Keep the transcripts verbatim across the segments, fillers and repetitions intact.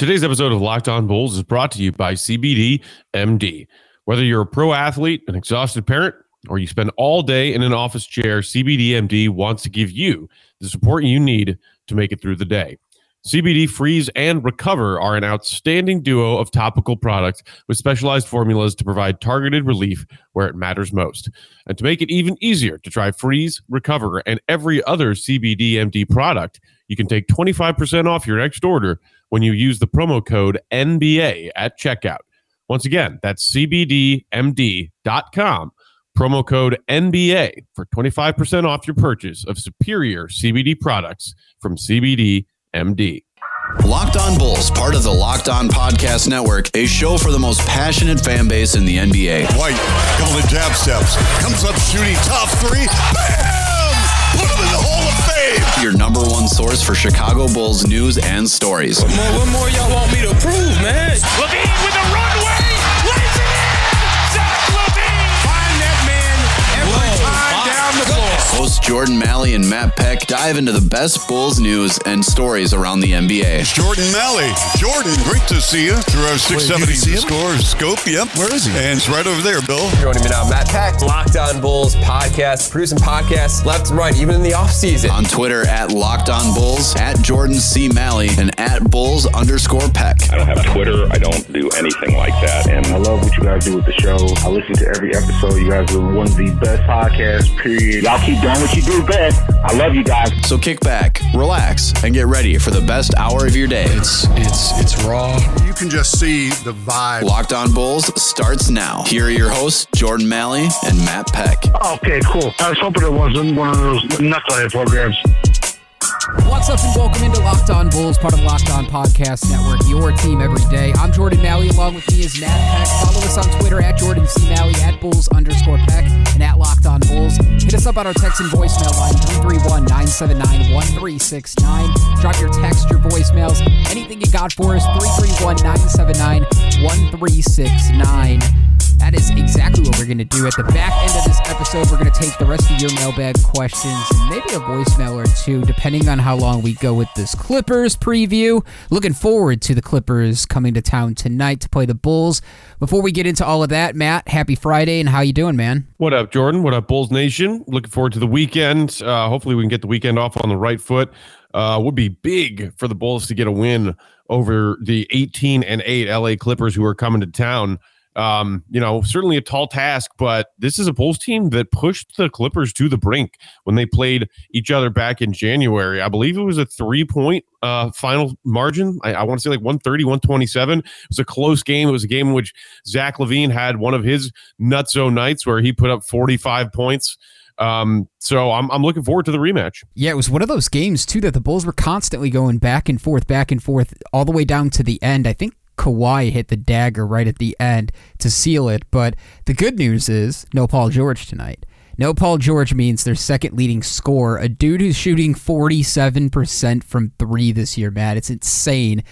Today's episode of Locked On Bulls is brought to you by C B D M D. Whether you're a pro athlete, an exhausted parent, or you spend all day in an office chair, C B D M D wants to give you the support you need to make it through the day. C B D Freeze and Recover are an outstanding duo of topical products with specialized formulas to provide targeted relief where it matters most. And to make it even easier to try Freeze, Recover, and every other C B D M D product, you can take twenty-five percent off your next order when you use the promo code N B A at checkout. Once again, that's C B D M D dot com, promo code N B A for twenty-five percent off your purchase of superior C B D products from C B D M D. Locked On Bulls, part of the Locked On Podcast Network, a show for the most passionate fan base in the N B A. White, couple of jab steps, comes up shooting top three, bam! Put him in the Hall of Fame! Your number one source for Chicago Bulls news and stories. What more, what more y'all want me to prove, man? LaVine with a runway, lays it in! Zach LaVine! Find that man every Whoa, time wow. down the floor. Hosts Jordan Malley and Matt Peck dive into the best Bulls news and stories around the N B A. Jordan Malley. Jordan, great to see you through our six seventy score scope. Yep. Where is he? And it's right over there, Bill. Joining me now, Matt Peck, Locked On Bulls podcast, producing podcasts left and right, even in the offseason. On Twitter, at Locked On Bulls, at Jordan C. Malley, and at Bulls underscore Peck. I don't have Twitter. I don't do anything like that. And I love what you guys do with the show. I listen to every episode. You guys are one of the best podcasts, period. Y'all keep doing what you do best. I love you guys. So kick back, relax, and get ready for the best hour of your day. It's it's it's raw. You can just see the vibe. Locked On Bulls starts now. Here are your hosts, Jordan Malley and Matt Peck. Okay, cool. I was hoping it wasn't one of those knucklehead programs. What's up and welcome into Locked On Bulls, part of the Locked On Podcast Network, your team every day. I'm Jordan Malley, along with me is Matt Peck. Follow us on Twitter at Jordan C. Malley, at Bulls underscore Peck, and at Locked On Bulls. Hit us up on our text and voicemail line, three three one, nine seven nine, one three six nine. Drop your text, your voicemails, anything you got for us, three three one, nine seven nine, one three six nine. That is exactly what we're going to do. At the back end of this episode, we're going to take the rest of your mailbag questions and maybe a voicemail or two, depending on how long we go with this Clippers preview. Looking forward to the Clippers coming to town tonight to play the Bulls. Before we get into all of that, Matt, happy Friday, and how you doing, man? What up, Jordan? What up, Bulls Nation? Looking forward to the weekend. Uh, hopefully we can get the weekend off on the right foot. Uh, would be big for the Bulls to get a win over the eighteen and eight L A Clippers who are coming to town. Um, you know, certainly a tall task, but this is a Bulls team that pushed the Clippers to the brink when they played each other back in January. I believe it was a three-point uh, final margin. I, I want to say like one thirty, one twenty-seven. It was a close game. It was a game in which Zach LaVine had one of his nutso nights where he put up forty-five points. Um, so I'm I'm looking forward to the rematch. Yeah, it was one of those games, too, that the Bulls were constantly going back and forth, back and forth, all the way down to the end. I think Kawhi hit the dagger right at the end to seal it, but the good news is no Paul George tonight. No Paul George means their second leading scorer, a dude who's shooting forty-seven percent from three this year, Matt. It's insane.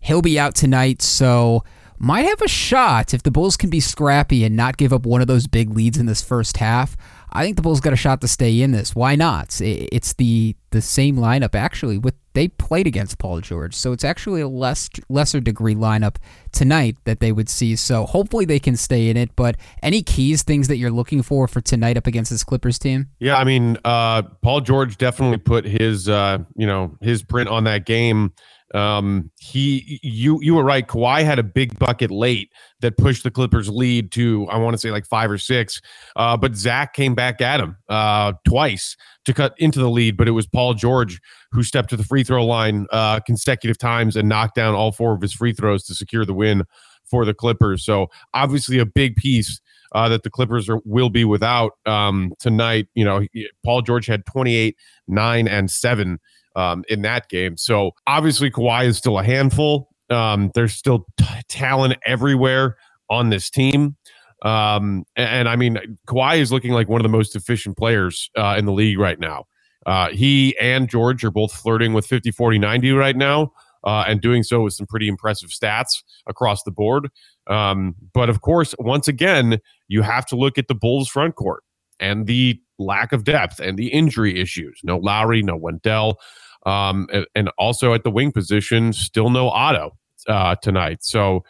He'll be out tonight, so might have a shot if the Bulls can be scrappy and not give up one of those big leads in this first half. I think the Bulls got a shot to stay in this. Why not? It's the the same lineup, actually, with they played against Paul George, so it's actually a less lesser degree lineup tonight that they would see, so hopefully they can stay in it. But any keys, things that you're looking for for tonight up against this Clippers team? Yeah, I mean, uh, Paul George definitely put his, uh, you know, his print on that game. Um, he, you, you were right. Kawhi had a big bucket late that pushed the Clippers lead to, I want to say like five or six. Uh, but Zach came back at him, uh, twice to cut into the lead, but it was Paul George who stepped to the free throw line, uh, consecutive times and knocked down all four of his free throws to secure the win for the Clippers. So obviously a big piece, uh, that the Clippers are, will be without, um, tonight. You know, Paul George had twenty-eight, nine and seven, Um, in that game. So obviously Kawhi is still a handful. Um, there's still t- talent everywhere on this team. Um, and, and I mean, Kawhi is looking like one of the most efficient players uh, in the league right now. Uh, he and George are both flirting with fifty, forty, ninety right now uh, and doing so with some pretty impressive stats across the board. Um, but of course, once again, you have to look at the Bulls front court and the lack of depth and the injury issues. No Lowry, no Wendell. Um, and, and also at the wing position, still no Otto. uh, tonight. So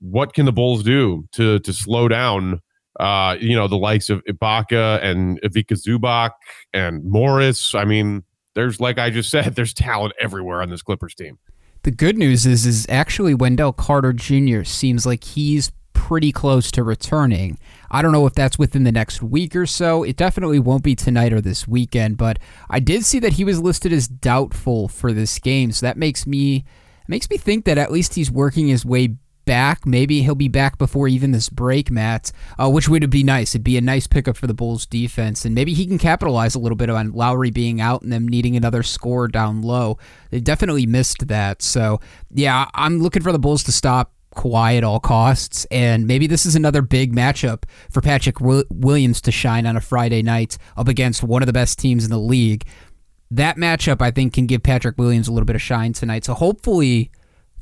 what can the Bulls do to to slow down, uh, you know, the likes of Ibaka and Ivica Zubac and Morris? I mean, there's, like I just said, there's talent everywhere on this Clippers team. The good news is, is actually Wendell Carter Junior seems like he's pretty close to returning. I don't know if that's within the next week or so. It definitely won't be tonight or this weekend, but I did see that he was listed as doubtful for this game, so that makes me makes me think that at least he's working his way back. Maybe he'll be back before even this break, Matt, uh, which would be nice. It'd be a nice pickup for the Bulls defense, and maybe he can capitalize a little bit on Lowry being out and them needing another score down low. They definitely missed that, so yeah, I'm looking for the Bulls to stop Kawhi at all costs, and maybe this is another big matchup for Patrick Williams to shine on a Friday night up against one of the best teams in the league. That matchup, I think, can give Patrick Williams a little bit of shine tonight, so hopefully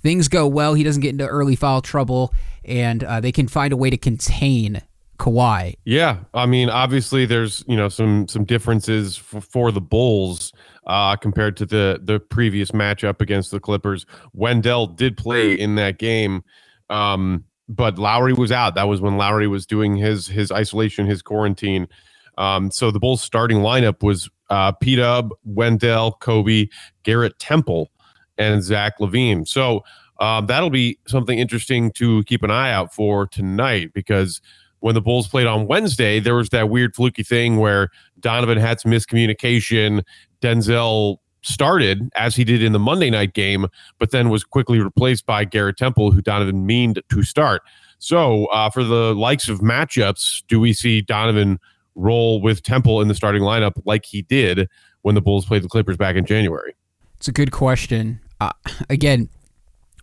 things go well, he doesn't get into early foul trouble, and uh, they can find a way to contain Kawhi. Yeah, I mean, obviously there's, you know, some some differences for, for the Bulls uh, compared to the the previous matchup against the Clippers. Wendell did play in that game, um, but Lowry was out. That was when Lowry was doing his his isolation, his quarantine. Um, so the Bulls' starting lineup was uh, P-Dub, Wendell, Kobe, Garrett Temple, and Zach LaVine. So uh, that'll be something interesting to keep an eye out for tonight, because when the Bulls played on Wednesday, there was that weird fluky thing where Donovan had some miscommunication. Denzel started, as he did in the Monday night game, but then was quickly replaced by Garrett Temple, who Donovan meaned to start. So uh, for the likes of matchups, do we see Donovan roll with Temple in the starting lineup like he did when the Bulls played the Clippers back in January? It's a good question. Uh, again,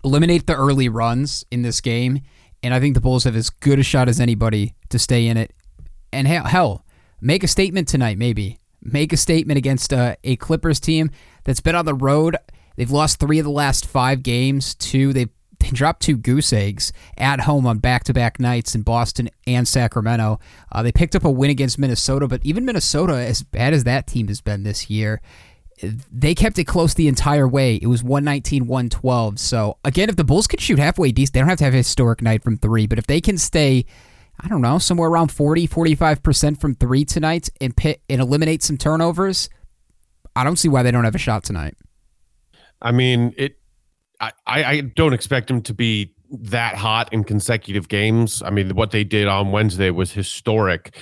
eliminate the early runs in this game, and I think the Bulls have as good a shot as anybody to stay in it. And hell, hell make a statement tonight, maybe. Make a statement against uh, a Clippers team that's been on the road. They've lost three of the last five games. Two, they they dropped two goose eggs at home on back-to-back nights in Boston and Sacramento. Uh, they picked up a win against Minnesota, but even Minnesota, as bad as that team has been this year, they kept it close the entire way. It was one nineteen, one twelve. So, again, if the Bulls could shoot halfway decent, they don't have to have a historic night from three, but if they can stay, I don't know, somewhere around forty, forty-five percent from three tonight and pit, and eliminate some turnovers, I don't see why they don't have a shot tonight. I mean, it. I, I don't expect them to be that hot in consecutive games. I mean, what they did on Wednesday was historic.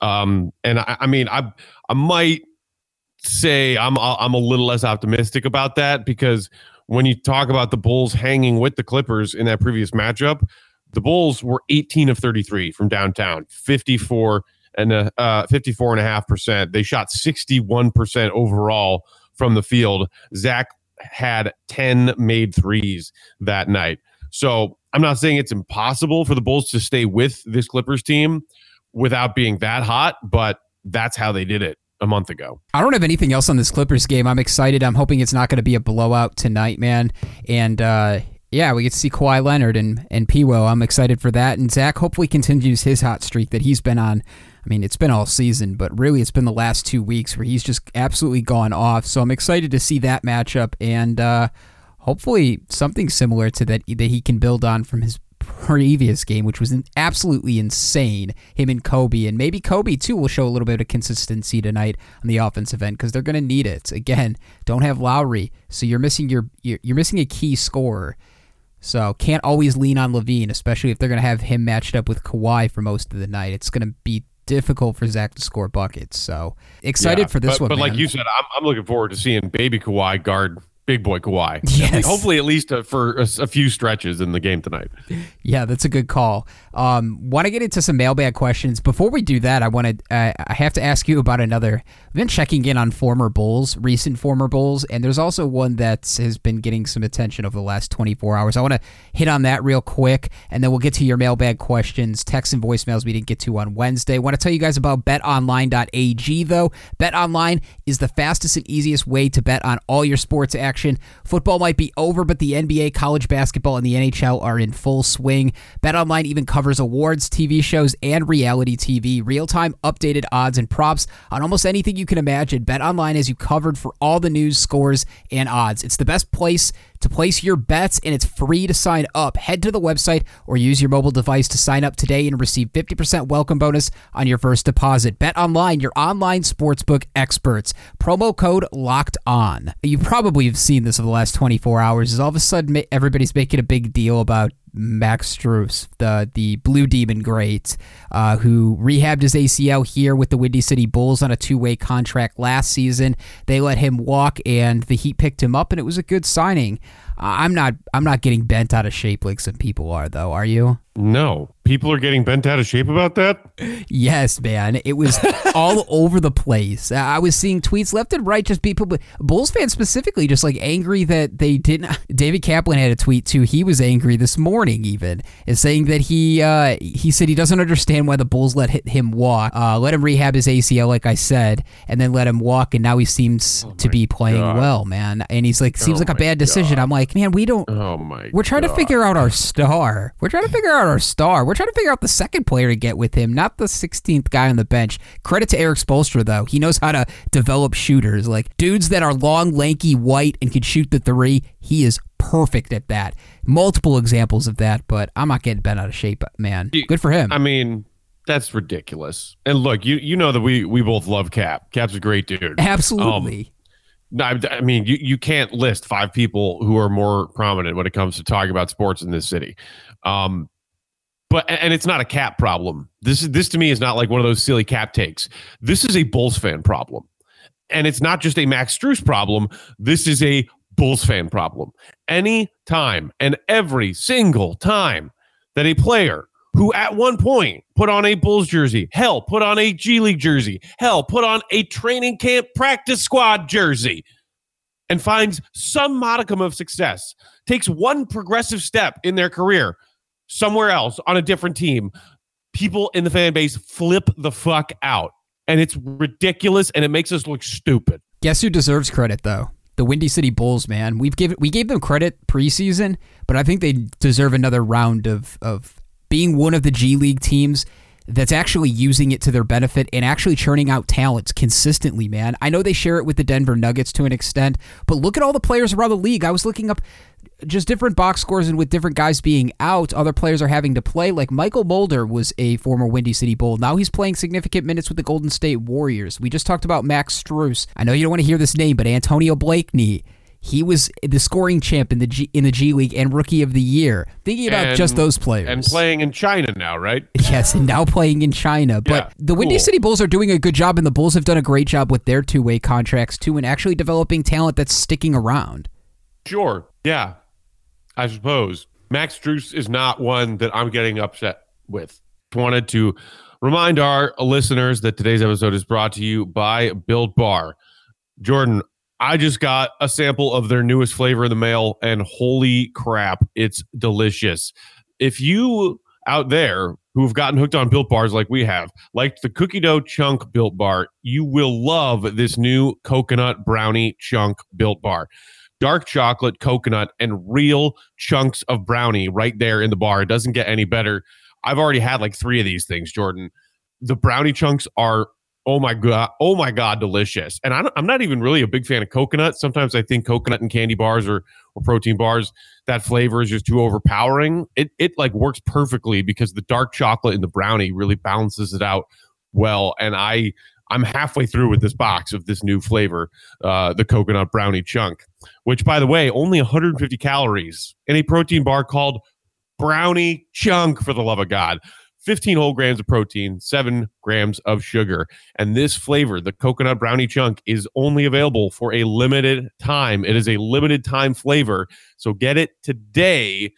Um, and, I, I mean, I I might... say I'm I'm a little less optimistic about that, because when you talk about the Bulls hanging with the Clippers in that previous matchup, the Bulls were eighteen of thirty-three from downtown, fifty-four and a half percent. They shot sixty-one percent overall from the field. Zach had ten made threes that night. So I'm not saying it's impossible for the Bulls to stay with this Clippers team without being that hot, but that's how they did it a month ago. I don't have anything else on this Clippers game. I'm excited. I'm hoping it's not going to be a blowout tonight, man. And uh, yeah, we get to see Kawhi Leonard and, and P-Will. I'm excited for that. And Zach hopefully continues his hot streak that he's been on. I mean, it's been all season, but really it's been the last two weeks where he's just absolutely gone off. So I'm excited to see that matchup, and uh, hopefully something similar to that that he can build on from his previous game, which was an absolutely insane, him and Kobe. And maybe Kobe too will show a little bit of consistency tonight on the offensive end, because they're going to need it. Again, don't have Lowry, so you're missing your you're missing a key scorer, so can't always lean on LaVine, especially if they're going to have him matched up with Kawhi for most of the night. It's going to be difficult for Zach to score buckets, so excited yeah, for this but, one but man. Like you said, I'm, I'm looking forward to seeing baby Kawhi guard big boy Kawhi. Yes. I mean, hopefully at least uh, for a, a few stretches in the game tonight. Yeah, that's a good call. Um, want to get into some mailbag questions. Before we do that, I want to. Uh, I have to ask you about another. I've been checking in on former Bulls, recent former Bulls, and there's also one that has been getting some attention over the last twenty-four hours. I want to hit on that real quick, and then we'll get to your mailbag questions, texts, and voicemails we didn't get to on Wednesday. Want to tell you guys about bet online dot a g, though. BetOnline is the fastest and easiest way to bet on all your sports action. Football might be over, but the N B A, college basketball, and the N H L are in full swing. BetOnline even covers awards, T V shows, and reality T V. Real-time updated odds and props on almost anything you can imagine. BetOnline has you covered for all the news, scores, and odds. It's the best place to place your bets, and it's free to sign up. Head to the website or use your mobile device to sign up today and receive fifty percent welcome bonus on your first deposit. BetOnline, your online sportsbook experts. Promo code LOCKEDON. You probably have seen this over the last twenty-four hours, is all of a sudden everybody's making a big deal about Max Strus, the the Blue Demon great, uh, who rehabbed his A C L here with the Windy City Bulls on a two-way contract last season. They let him walk, and the Heat picked him up, and it was a good signing. Uh, I'm not I'm not getting bent out of shape like some people are, though. Are you? No. People are getting bent out of shape about that? Yes, man. It was all over the place. I was seeing tweets left and right, just people, Bulls fans specifically, just like angry that they didn't. David Kaplan had a tweet, too. He was angry this morning, even, is saying that he uh, he said he doesn't understand why the Bulls let him walk, uh, let him rehab his A C L, like I said, and then let him walk, and now he seems oh to be playing God. well, man. And he's like, seems oh like a bad God. decision. I'm like, Like, man, we don't. Oh my! We're trying God. to figure out our star. We're trying to figure out our star. We're trying to figure out the second player to get with him, not the sixteenth guy on the bench. Credit to Eric Spoelstra, though. He knows how to develop shooters, like dudes that are long, lanky, white, and can shoot the three. He is perfect at that. Multiple examples of that, but I'm not getting bent out of shape, man. Good for him. I mean, that's ridiculous. And look, you you know that we we both love Cap. Cap's a great dude. Absolutely. Um, No, I mean, you, you can't list five people who are more prominent when it comes to talking about sports in this city. Um, but and it's not a Cap problem. This is this to me is not like one of those silly Cap takes. This is a Bulls fan problem. And it's not just a Max Strus problem. This is a Bulls fan problem. Any time and every single time that a player who at one point put on a Bulls jersey, hell, put on a G League jersey, hell, put on a training camp practice squad jersey, and finds some modicum of success, takes one progressive step in their career somewhere else on a different team, people in the fan base flip the fuck out. And it's ridiculous, and it makes us look stupid. Guess who deserves credit, though? The Windy City Bulls, man. We've given, we gave them credit preseason, but I think they deserve another round of of. being one of the G League teams that's actually using it to their benefit and actually churning out talents consistently, man. I know they share it with the Denver Nuggets to an extent, but look at all the players around the league. I was looking up just different box scores, and with different guys being out, other players are having to play. Like Michael Mulder was a former Windy City Bull. Now he's playing significant minutes with the Golden State Warriors. We just talked about Max Strus. I know you don't want to hear this name, but Antonio Blakeney. He was the scoring champ in the G, in the G League and Rookie of the Year. Thinking about and, just those players. And playing in China now, right? Yes, and now playing in China. But yeah, the Windy cool. City Bulls are doing a good job, and the Bulls have done a great job with their two-way contracts, too, and actually developing talent that's sticking around. Sure, yeah, I suppose. Max Strus is not one that I'm getting upset with. Wanted to remind our listeners that today's episode is brought to you by Built Bar. Jordan, I just got a sample of their newest flavor in the mail, and holy crap, it's delicious. If you out there who've gotten hooked on Built Bars like we have, like the cookie dough chunk Built Bar, you will love this new coconut brownie chunk Built Bar. Dark chocolate, coconut, and real chunks of brownie right there in the bar. It doesn't get any better. I've already had like three of these things, Jordan. The brownie chunks are Oh my God. Oh my God. Delicious. And I don't, I'm not even really a big fan of coconut. Sometimes I think coconut and candy bars or, or protein bars, that flavor is just too overpowering. It, it like works perfectly because the dark chocolate in the brownie really balances it out well. And I, I'm halfway through with this box of this new flavor, uh, the coconut brownie chunk, which by the way, only one hundred fifty calories in a protein bar called brownie chunk, for the love of God. fifteen whole grams of protein, seven grams of sugar. And this flavor, the coconut brownie chunk, is only available for a limited time. It is a limited time flavor. So get it today.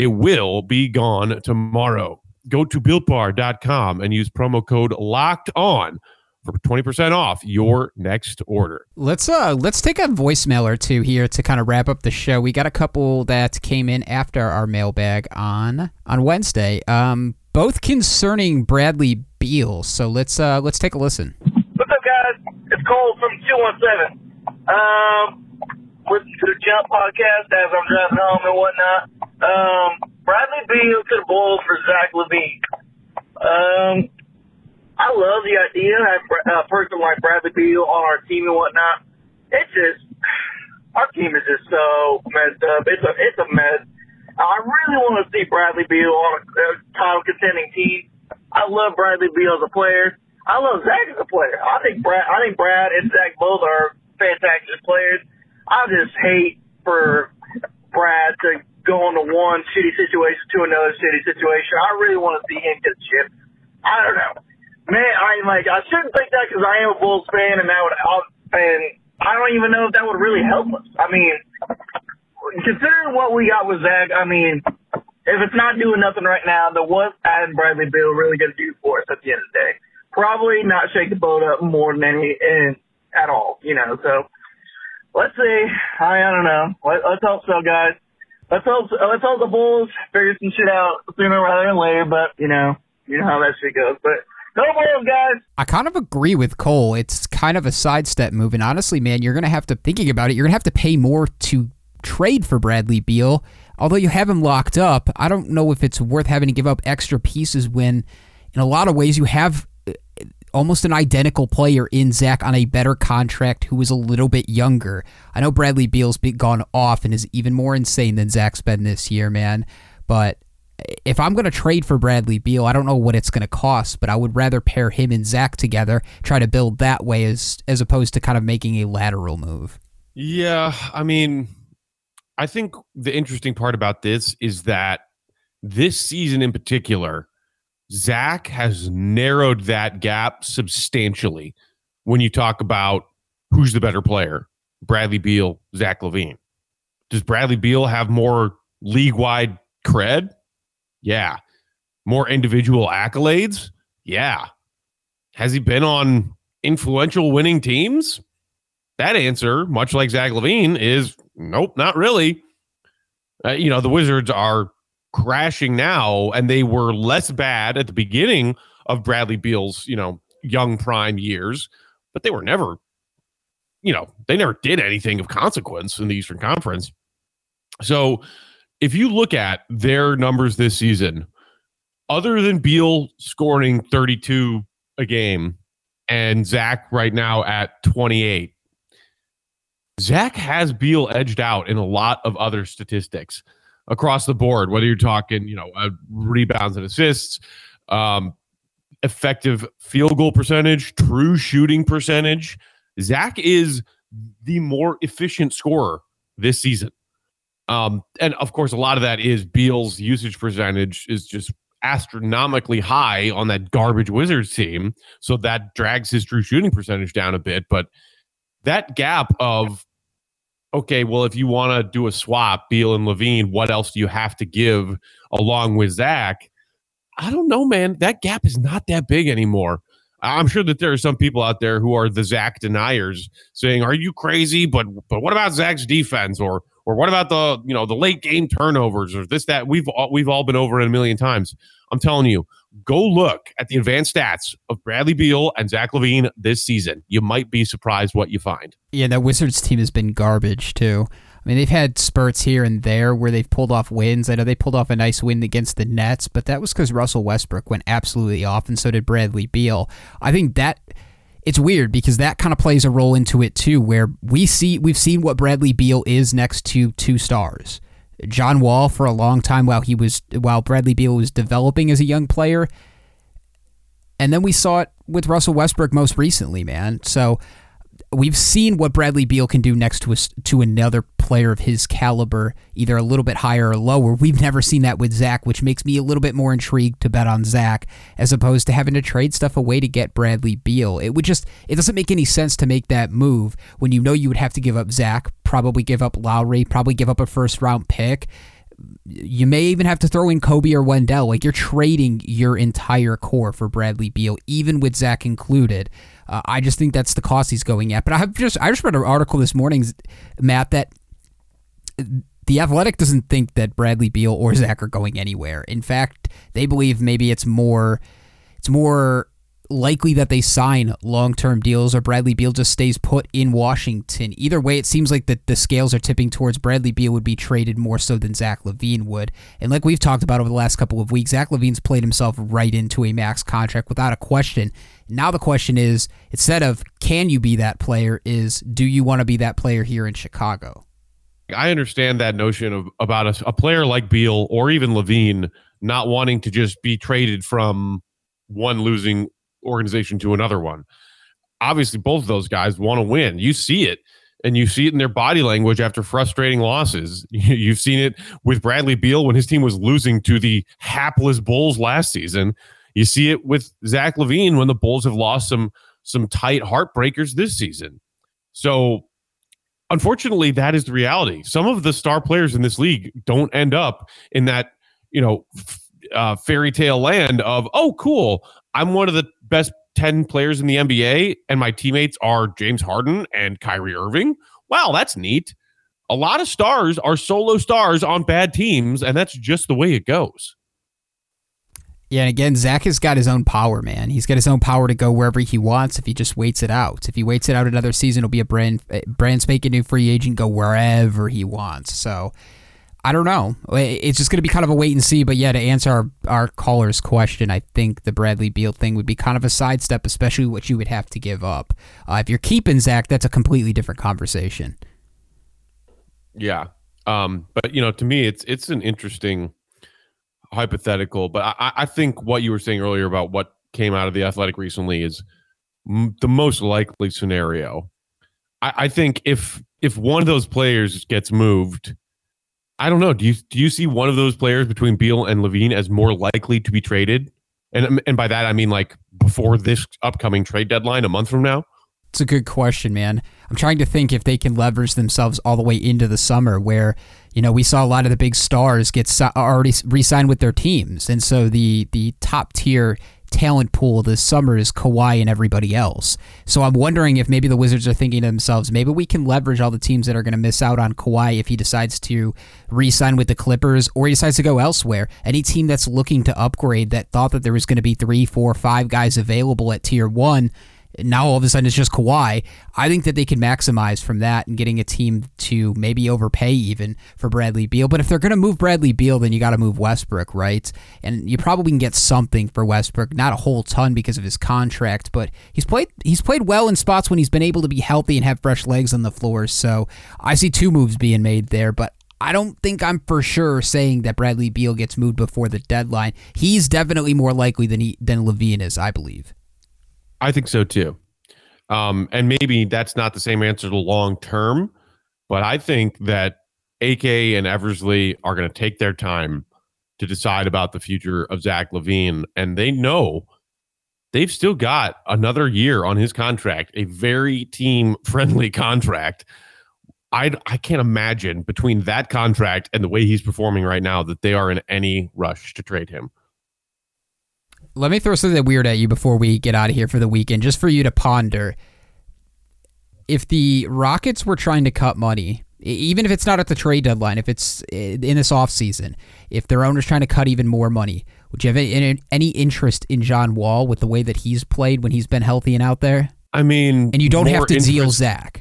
It will be gone tomorrow. Go to built bar dot com and use promo code LOCKED ON for twenty percent off your next order. Let's uh let's take a voicemail or two here to kind of wrap up the show. We got a couple that came in after our mailbag on on Wednesday. Um Both concerning Bradley Beal, so let's uh, let's take a listen. What's up, guys? It's Cole from two one seven. Um, listen to the Jump podcast as I'm driving home and whatnot. Um, Bradley Beal to the Bulls for Zach LaVine. Um, I love the idea of a person like Bradley Beal on our team and whatnot. It's just, our team is just so messed up. It's a, it's a mess. I really want to see Bradley Beal on a title contending team. I love Bradley Beal as a player. I love Zach as a player. I think Brad, I think Brad and Zach both are fantastic players. I just hate for Brad to go into one shitty situation to another shitty situation. I really want to see him get a chip. I don't know. Man, I mean, like, I shouldn't think that because I am a Bulls fan, and that would, and I don't even know if that would really help us. I mean, considering what we got with Zach, I mean, if it's not doing nothing right now, then what's adding Bradley Beal really going to do for us at the end of the day? Probably not shake the boat up more than any, and at all, you know. So let's see. I, I don't know. Let, let's hope so, guys. Let's hope. Let's hope the Bulls figure some shit out sooner rather than later. But you know, you know how that shit goes. But. No more, guys. I kind of agree with Cole. It's kind of a sidestep move. And honestly, man, you're going to have to, thinking about it, you're going to have to pay more to trade for Bradley Beal. Although you have him locked up, I don't know if it's worth having to give up extra pieces when, in a lot of ways, you have almost an identical player in Zach on a better contract who is a little bit younger. I know Bradley Beal's gone off and is even more insane than Zach's been this year, man. But if I'm going to trade for Bradley Beal, I don't know what it's going to cost, but I would rather pair him and Zach together, try to build that way as as opposed to kind of making a lateral move. Yeah, I mean, I think the interesting part about this is that this season in particular, Zach has narrowed that gap substantially when you talk about who's the better player, Bradley Beal, Zach LaVine. Does Bradley Beal have more league-wide cred? Yeah. More individual accolades? Yeah. Has he been on influential winning teams? That answer, much like Zach LaVine, is nope, not really. Uh, you know, the Wizards are crashing now, and they were less bad at the beginning of Bradley Beal's, you know, young prime years, but they were never, you know, they never did anything of consequence in the Eastern Conference. So, if you look at their numbers this season, other than Beal scoring thirty-two a game and Zach right now at twenty-eight, Zach has Beal edged out in a lot of other statistics across the board, whether you're talking, you know, uh, rebounds and assists, um, effective field goal percentage, true shooting percentage. Zach is the more efficient scorer this season. Um, and of course, a lot of that is Beal's usage percentage is just astronomically high on that garbage Wizards team. So that drags his true shooting percentage down a bit. But that gap of, okay, well, if you want to do a swap, Beal and LaVine, what else do you have to give along with Zach? I don't know, man. That gap is not that big anymore. I'm sure that there are some people out there who are the Zach deniers saying, are you crazy? But but what about Zach's defense? Or Or what about the, you know, the late game turnovers or this, that? We've all, we've all been over it a million times. I'm telling you, go look at the advanced stats of Bradley Beal and Zach LaVine this season. You might be surprised what you find. Yeah, that Wizards team has been garbage, too. I mean, they've had spurts here and there where they've pulled off wins. I know they pulled off a nice win against the Nets, but that was because Russell Westbrook went absolutely off, and so did Bradley Beal. I think that... It's weird because that kind of plays a role into it too, where we see we've seen what Bradley Beal is next to two stars. John Wall for a long time while he was while Bradley Beal was developing as a young player. And then we saw it with Russell Westbrook most recently, man. So we've seen what Bradley Beal can do next to a, to another player of his caliber, either a little bit higher or lower. We've never seen that with Zach, which makes me a little bit more intrigued to bet on Zach as opposed to having to trade stuff away to get Bradley Beal. It would just, it doesn't make any sense to make that move when you know you would have to give up Zach, probably give up Lowry, probably give up a first round pick. You may even have to throw in Kobe or Wendell. Like, you're trading your entire core for Bradley Beal, even with Zach included. Uh, I just think that's the cost he's going at. But I have just I just read an article this morning, Matt, that The Athletic doesn't think that Bradley Beal or Zach are going anywhere. In fact, they believe maybe it's more it's more likely that they sign long-term deals or Bradley Beal just stays put in Washington. Either way, it seems like the, the scales are tipping towards Bradley Beal would be traded more so than Zach LaVine would. And like we've talked about over the last couple of weeks, Zach LaVine's played himself right into a max contract without a question. Now the question is, instead of can you be that player, is do you want to be that player here in Chicago? I understand that notion of about a, a player like Beal or even LaVine not wanting to just be traded from one losing organization to another one. Obviously, both of those guys want to win. You see it, and you see it in their body language after frustrating losses. You've seen it with Bradley Beal when his team was losing to the hapless Bulls last season. You see it with Zach LaVine when the Bulls have lost some some tight heartbreakers this season. So, unfortunately, that is the reality. Some of the star players in this league don't end up in that, you know, uh, fairy tale land of, oh, cool, I'm one of the best ten players in the N B A, and my teammates are James Harden and Kyrie Irving. Wow, that's neat. A lot of stars are solo stars on bad teams, and that's just the way it goes. Yeah, and again, Zach has got his own power, man. He's got his own power to go wherever he wants if he just waits it out. If he waits it out another season, he'll be a brand, brand spanking new free agent, go wherever he wants. So, I don't know. It's just going to be kind of a wait and see. But yeah, to answer our, our caller's question, I think the Bradley Beal thing would be kind of a sidestep, especially what you would have to give up. Uh, if you're keeping Zach, that's a completely different conversation. Yeah. Um, but, you know, to me, it's it's an interesting hypothetical, but I, I think what you were saying earlier about what came out of The Athletic recently is m- the most likely scenario. I, I think if if one of those players gets moved, I don't know. Do you do you see one of those players between Beal and LaVine as more likely to be traded? And and by that I mean like before this upcoming trade deadline a month from now. It's a good question, man. I'm trying to think if they can leverage themselves all the way into the summer where, you know, we saw a lot of the big stars get so- already re-signed with their teams. And so the the top tier talent pool this summer is Kawhi and everybody else. So I'm wondering if maybe the Wizards are thinking to themselves, maybe we can leverage all the teams that are going to miss out on Kawhi if he decides to re-sign with the Clippers or he decides to go elsewhere. Any team that's looking to upgrade that thought that there was going to be three, four, five guys available at tier one, now all of a sudden it's just Kawhi. I think that they can maximize from that and getting a team to maybe overpay even for Bradley Beal. But if they're going to move Bradley Beal, then you got to move Westbrook, right? And you probably can get something for Westbrook, not a whole ton because of his contract, but he's played he's played well in spots when he's been able to be healthy and have fresh legs on the floor. So I see two moves being made there, but I don't think I'm for sure saying that Bradley Beal gets moved before the deadline. He's definitely more likely than he than LaVine is, I believe. I think so, too. Um, and maybe that's not the same answer to long term, but I think that A K and Eversley are going to take their time to decide about the future of Zach LaVine. And they know they've still got another year on his contract, a very team-friendly contract. I, I can't imagine between that contract and the way he's performing right now that they are in any rush to trade him. Let me throw something weird at you before we get out of here for the weekend, just for you to ponder. If the Rockets were trying to cut money, even if it's not at the trade deadline, if it's in this offseason, if their owner's trying to cut even more money, would you have any interest in John Wall with the way that he's played when he's been healthy and out there? I mean... And you don't have to interest, deal Zach.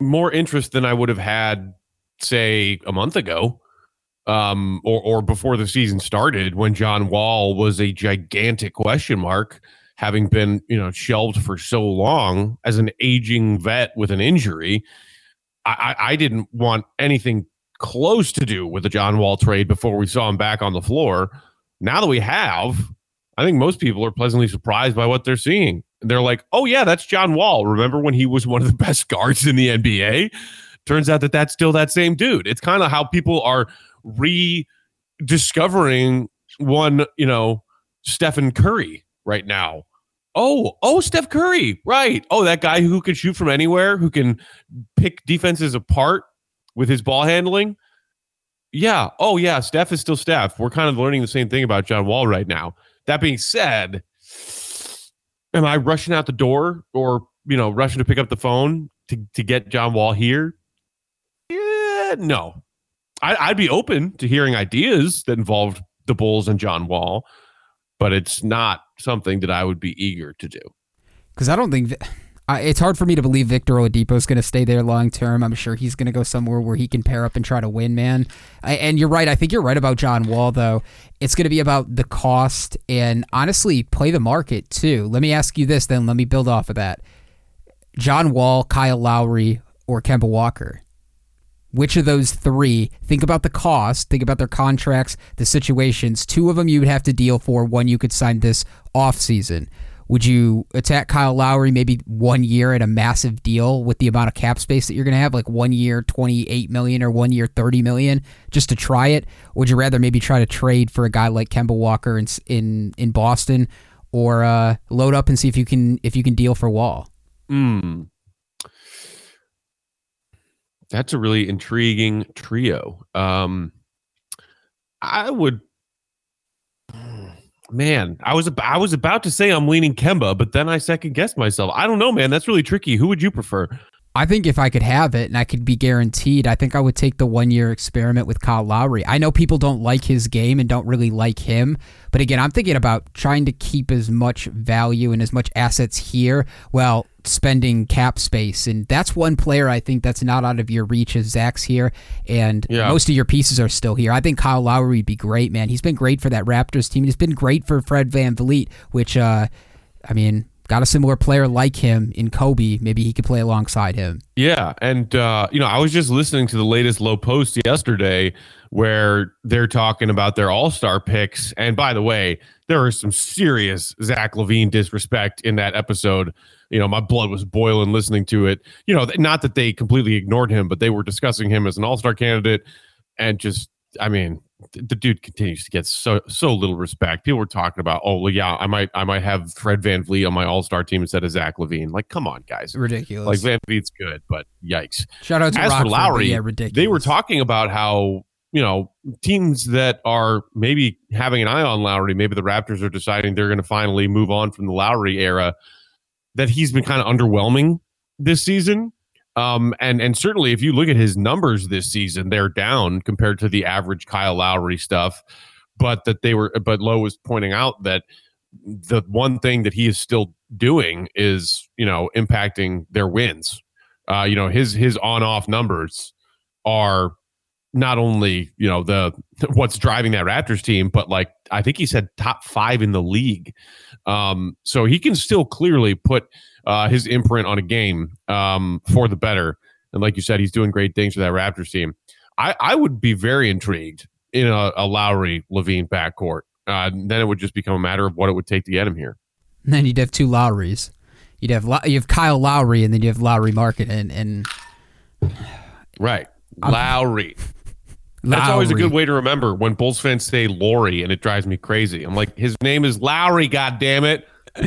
More interest than I would have had, say, a month ago. Um, or, or before the season started when John Wall was a gigantic question mark, having been, you know, shelved for so long as an aging vet with an injury. I, I didn't want anything close to do with the John Wall trade before we saw him back on the floor. Now that we have, I think most people are pleasantly surprised by what they're seeing. They're like, oh yeah, that's John Wall. Remember when he was one of the best guards in the N B A? Turns out that that's still that same dude. It's kind of how people are rediscovering one, you know, Stephen Curry right now. Oh, oh, Steph Curry, right. Oh, that guy who can shoot from anywhere, who can pick defenses apart with his ball handling. Yeah. Oh, yeah. Steph is still Steph. We're kind of learning the same thing about John Wall right now. That being said, am I rushing out the door or, you know, rushing to pick up the phone to, to get John Wall here? Yeah, no. I'd be open to hearing ideas that involved the Bulls and John Wall, but it's not something that I would be eager to do. Because I don't think that, I, it's hard for me to believe Victor Oladipo is going to stay there long term. I'm sure he's going to go somewhere where he can pair up and try to win, man. I, and you're right. I think you're right about John Wall, though. It's going to be about the cost and honestly play the market, too. Let me ask you this, then. Let me build off of that. John Wall, Kyle Lowry, or Kemba Walker? Which of those three? Think about the cost. Think about their contracts, the situations. Two of them you would have to deal for. One you could sign this offseason. Would you attack Kyle Lowry maybe one year at a massive deal with the amount of cap space that you're going to have, like one year twenty-eight million dollars or one year thirty million dollars just to try it? Or would you rather maybe try to trade for a guy like Kemba Walker in in, in Boston or uh, load up and see if you can if you can deal for Wall? Hmm. That's a really intriguing trio. Um, I would, man, I was, I was about to say I'm leaning Kemba, but then I second guessed myself. I don't know, man. That's really tricky. Who would you prefer? I think if I could have it and I could be guaranteed, I think I would take the one-year experiment with Kyle Lowry. I know people don't like his game and don't really like him, but again, I'm thinking about trying to keep as much value and as much assets here while spending cap space, and that's one player I think that's not out of your reach as Zach's here, and yeah. most of your pieces are still here. I think Kyle Lowry would be great, man. He's been great for that Raptors team. He's been great for Fred VanVleet, which, uh, I mean... got a similar player like him in Kobe. Maybe he could play alongside him. Yeah, and uh, you know, I was just listening to the latest Low Post yesterday where they're talking about their all-star picks. And by the way, there is some serious Zach LaVine disrespect in that episode. You know, my blood was boiling listening to it. You know, not that they completely ignored him, but they were discussing him as an all-star candidate. And just, I mean, the dude continues to get so so little respect. People were talking about, oh, well, yeah, I might I might have Fred VanVleet on my all-star team instead of Zach LaVine. Like, come on, guys. Ridiculous. Like, Van Vliet's good, but yikes. Shout out to Rockford, Lowry, yeah, ridiculous. They were talking about how, you know, teams that are maybe having an eye on Lowry, maybe the Raptors are deciding they're going to finally move on from the Lowry era, that he's been kind of underwhelming this season. Um, and, and certainly if you look at his numbers this season, they're down compared to the average Kyle Lowry stuff, but that they were, but Lowe was pointing out that the one thing that he is still doing is, you know, impacting their wins. Uh, you know, his, his on-off numbers are not only, you know, the, what's driving that Raptors team, but like, I think he said top five in the league. Um, so he can still clearly put Uh, his imprint on a game um, for the better. And like you said, he's doing great things for that Raptors team. I, I would be very intrigued in a, a Lowry-Levine backcourt. Uh, then it would just become a matter of what it would take to get him here. And then you'd have two Lowrys. You'd have you have Kyle Lowry, and then you have Lowry Market. And, and... Right. I'm... Lowry. Lowry. That's always a good way to remember when Bulls fans say Lowry, and it drives me crazy. I'm like, his name is Lowry, goddammit.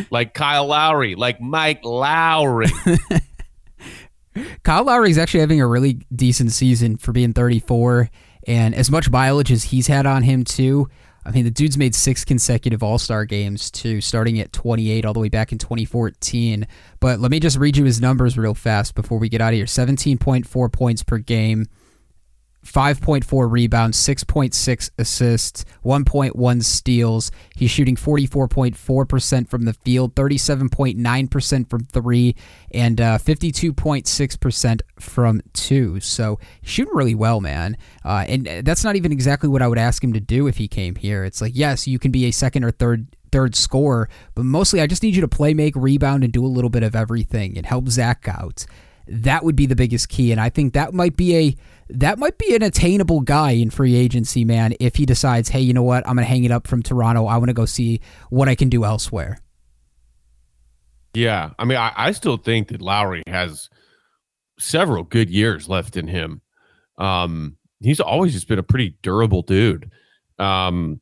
Like Kyle Lowry, like Mike Lowry. Kyle Lowry's actually having a really decent season for being thirty-four, and as much mileage as he's had on him too. I mean, the dude's made six consecutive All-Star games too, starting at twenty-eight all the way back in twenty fourteen. But let me just read you his numbers real fast before we get out of here. seventeen point four points per game, five point four rebounds, six point six assists, one point one steals. He's shooting forty-four point four percent from the field, thirty-seven point nine percent from three, and uh, fifty-two point six percent from two. So he's shooting really well, man. Uh, and that's not even exactly what I would ask him to do if he came here. It's like, yes, you can be a second or third third scorer, but mostly I just need you to play, make, rebound, and do a little bit of everything and help Zach out. That would be the biggest key, and I think that might be a that might be an attainable guy in free agency, man, if he decides, hey, you know what, I'm going to hang it up from Toronto. I want to go see what I can do elsewhere. Yeah, I mean, I, I still think that Lowry has several good years left in him. Um, he's always just been a pretty durable dude. Um,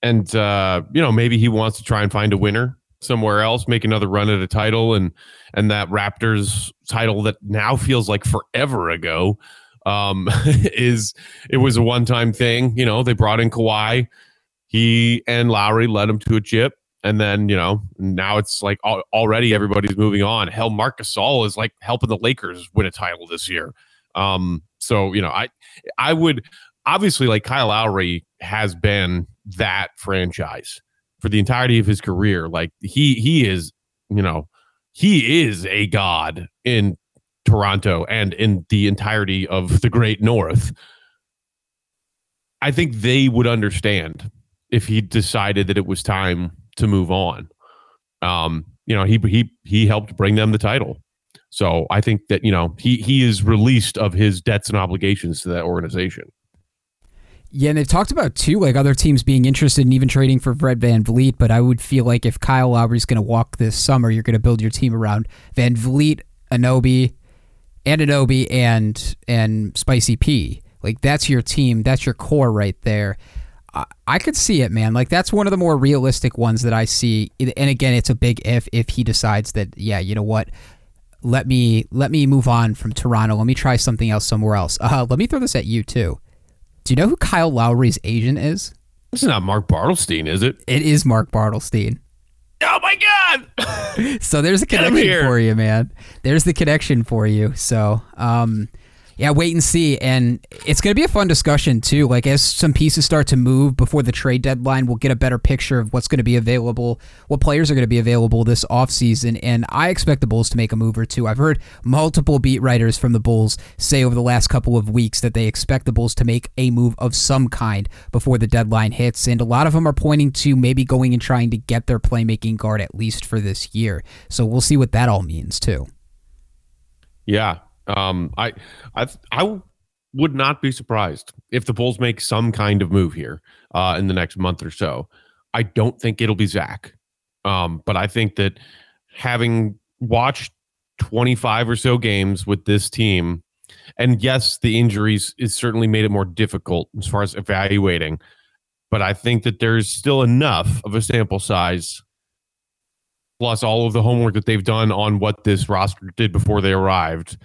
and, uh, you know, maybe he wants to try and find a winner somewhere else, make another run at a title, and and that Raptors title that now feels like forever ago um is it was a one-time thing. You know, they brought in Kawhi, he and Lowry led him to a chip, and then, you know, now it's like al- already everybody's moving on. Hell, Marc Gasol is like helping the Lakers win a title this year. Um so, you know, I I would obviously, like, Kyle Lowry has been that franchise for the entirety of his career. Like, he he is, you know, he is a god in Toronto and in the entirety of the Great North. I think they would understand if he decided that it was time to move on. Um, you know, he he he helped bring them the title. So I think that, you know, he he is released of his debts and obligations to that organization. Yeah, and they've talked about, too, like other teams being interested in even trading for Fred VanVleet, but I would feel like if Kyle Lowry's going to walk this summer, you're going to build your team around VanVleet, Anunoby, and Anunoby, and and Spicy P. Like, that's your team. That's your core right there. I, I could see it, man. Like, that's one of the more realistic ones that I see. And, again, it's a big if, if he decides that, yeah, you know what, let me, let me move on from Toronto. Let me try something else somewhere else. Uh, let me throw this at you, too. Do you know who Kyle Lowry's agent is? This is not Mark Bartlestein, is it? It is Mark Bartlestein. Oh, my God! So there's a connection for you, man. There's the connection for you. So, um, yeah, wait and see. And it's going to be a fun discussion, too. Like, as some pieces start to move before the trade deadline, we'll get a better picture of what's going to be available, what players are going to be available this offseason. And I expect the Bulls to make a move or two. I've heard multiple beat writers from the Bulls say over the last couple of weeks that they expect the Bulls to make a move of some kind before the deadline hits. And a lot of them are pointing to maybe going and trying to get their playmaking guard at least for this year. So we'll see what that all means, too. Yeah. Um, I, I, I would not be surprised if the Bulls make some kind of move here uh, in the next month or so. I don't think it'll be Zach, um, but I think that having watched twenty-five or so games with this team, and yes, the injuries is certainly made it more difficult as far as evaluating, but I think that there's still enough of a sample size, plus all of the homework that they've done on what this roster did before they arrived,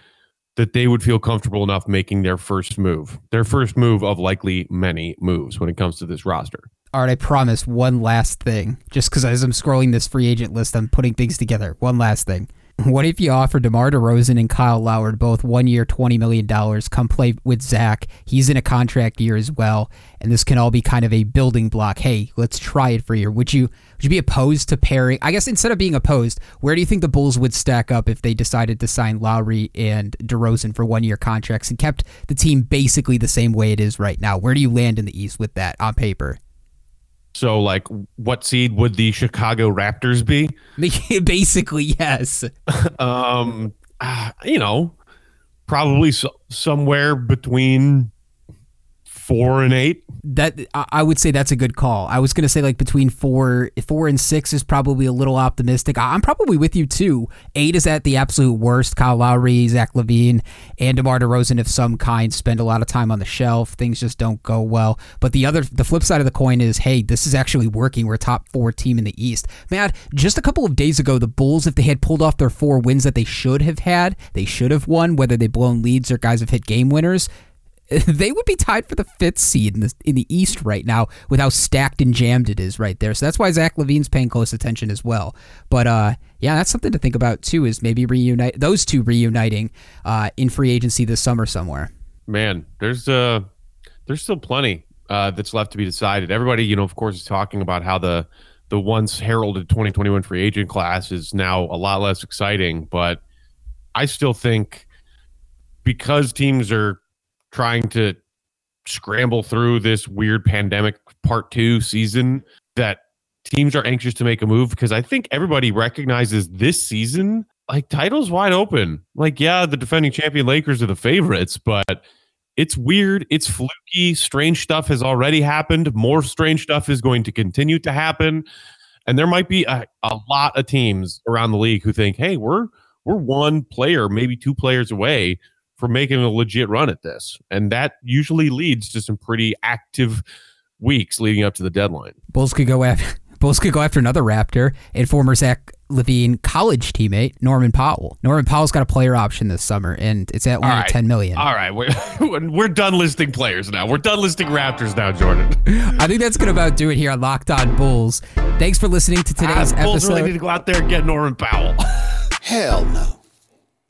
that they would feel comfortable enough making their first move, their first move of likely many moves when it comes to this roster. All right, I promise one last thing, just because as I'm scrolling this free agent list, I'm putting things together. One last thing. What if you offer DeMar DeRozan and Kyle Lowry both one year, twenty million dollars, come play with Zach? He's in a contract year as well, and this can all be kind of a building block. Hey, let's try it for a year. Would you, would you be opposed to pairing? I guess instead of being opposed, where do you think the Bulls would stack up if they decided to sign Lowry and DeRozan for one-year contracts and kept the team basically the same way it is right now? Where do you land in the East with that on paper? So, like, what seed would the Chicago Raptors be? Basically, yes. um, you know, probably so, somewhere between four and eight. That I would say that's a good call. I was going to say like between four, four and six is probably a little optimistic. I'm probably with you too. Eight is at the absolute worst. Kyle Lowry, Zach LaVine, and DeMar DeRozan of some kind spend a lot of time on the shelf. Things just don't go well. But the other, the flip side of the coin is, hey, this is actually working. We're a top four team in the East. Matt, just a couple of days ago, the Bulls, if they had pulled off their four wins that they should have had, they should have won, whether they've blown leads or guys have hit game winners, they would be tied for the fifth seed in the, in the East right now with how stacked and jammed it is right there. So that's why Zach LaVine's paying close attention as well. But uh, yeah, that's something to think about too, is maybe reunite those two reuniting uh, in free agency this summer somewhere. Man, there's uh, there's still plenty uh, that's left to be decided. Everybody, you know, of course, is talking about how the the once heralded twenty twenty-one free agent class is now a lot less exciting. But I still think because teams are trying to scramble through this weird pandemic part two season, that teams are anxious to make a move, because I think everybody recognizes this season, like, title's wide open. Like, yeah, the defending champion Lakers are the favorites, but it's weird. It's fluky. Strange stuff has already happened. More strange stuff is going to continue to happen. And there might be a, a lot of teams around the league who think, hey, we're, we're one player, maybe two players away for making a legit run at this. And that usually leads to some pretty active weeks leading up to the deadline. Bulls could go after Bulls could go after another Raptor and former Zach LaVine college teammate, Norman Powell. Norman Powell's got a player option this summer, and it's at one or ten million. All right. We're, we're done listing players now. We're done listing Raptors now, Jordan. I think that's going to about do it here on Locked On Bulls. Thanks for listening to today's ah, Bulls episode. Bulls really need to go out there and get Norman Powell. Hell no.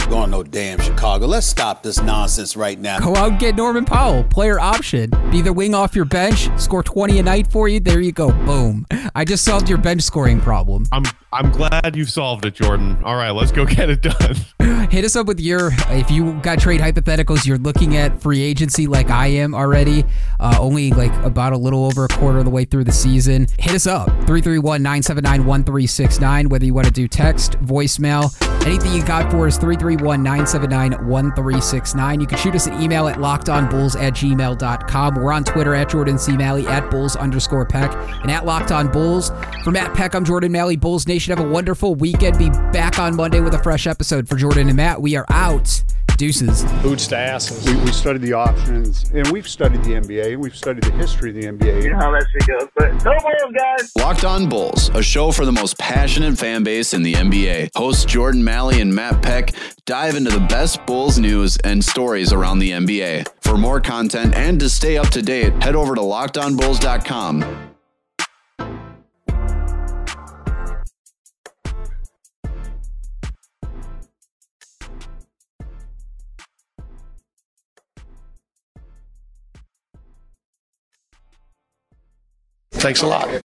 Going no damn Chicago. Let's stop this nonsense right now. Go out and get Norman Powell, player option. Be the wing off your bench, score twenty a night for you. There you go. Boom. I just solved your bench scoring problem. I'm I'm glad you solved it, Jordan. All right, let's go get it done. hit us up with your, if you got trade hypotheticals, you're looking at free agency like I am already, uh, only like about a little over a quarter of the way through the season. Hit us up, three three one, nine seven nine, one three six nine, whether you want to do text, voicemail, anything you got for us, three three one, nine seven nine, one three six nine. You can shoot us an email at locked on bulls at gmail dot com. We're on Twitter at Jordan C. Malley, at Bulls underscore Peck, and at Locked On Bulls. For Matt Peck, I'm Jordan Malley. Bulls Nation, have a wonderful weekend. Be back on Monday with a fresh episode. For Jordan and Matt, we are out. Deuces. Boots to asses. We, we studied the options, and we've studied the N B A, and we've studied the history of the N B A. You know how that shit goes, but go Bulls, guys! Locked On Bulls, a show for the most passionate fan base in the N B A. Hosts Jordan Malley and Matt Peck dive into the best Bulls news and stories around the N B A. For more content and to stay up to date, head over to locked on bulls dot com. Thanks a lot.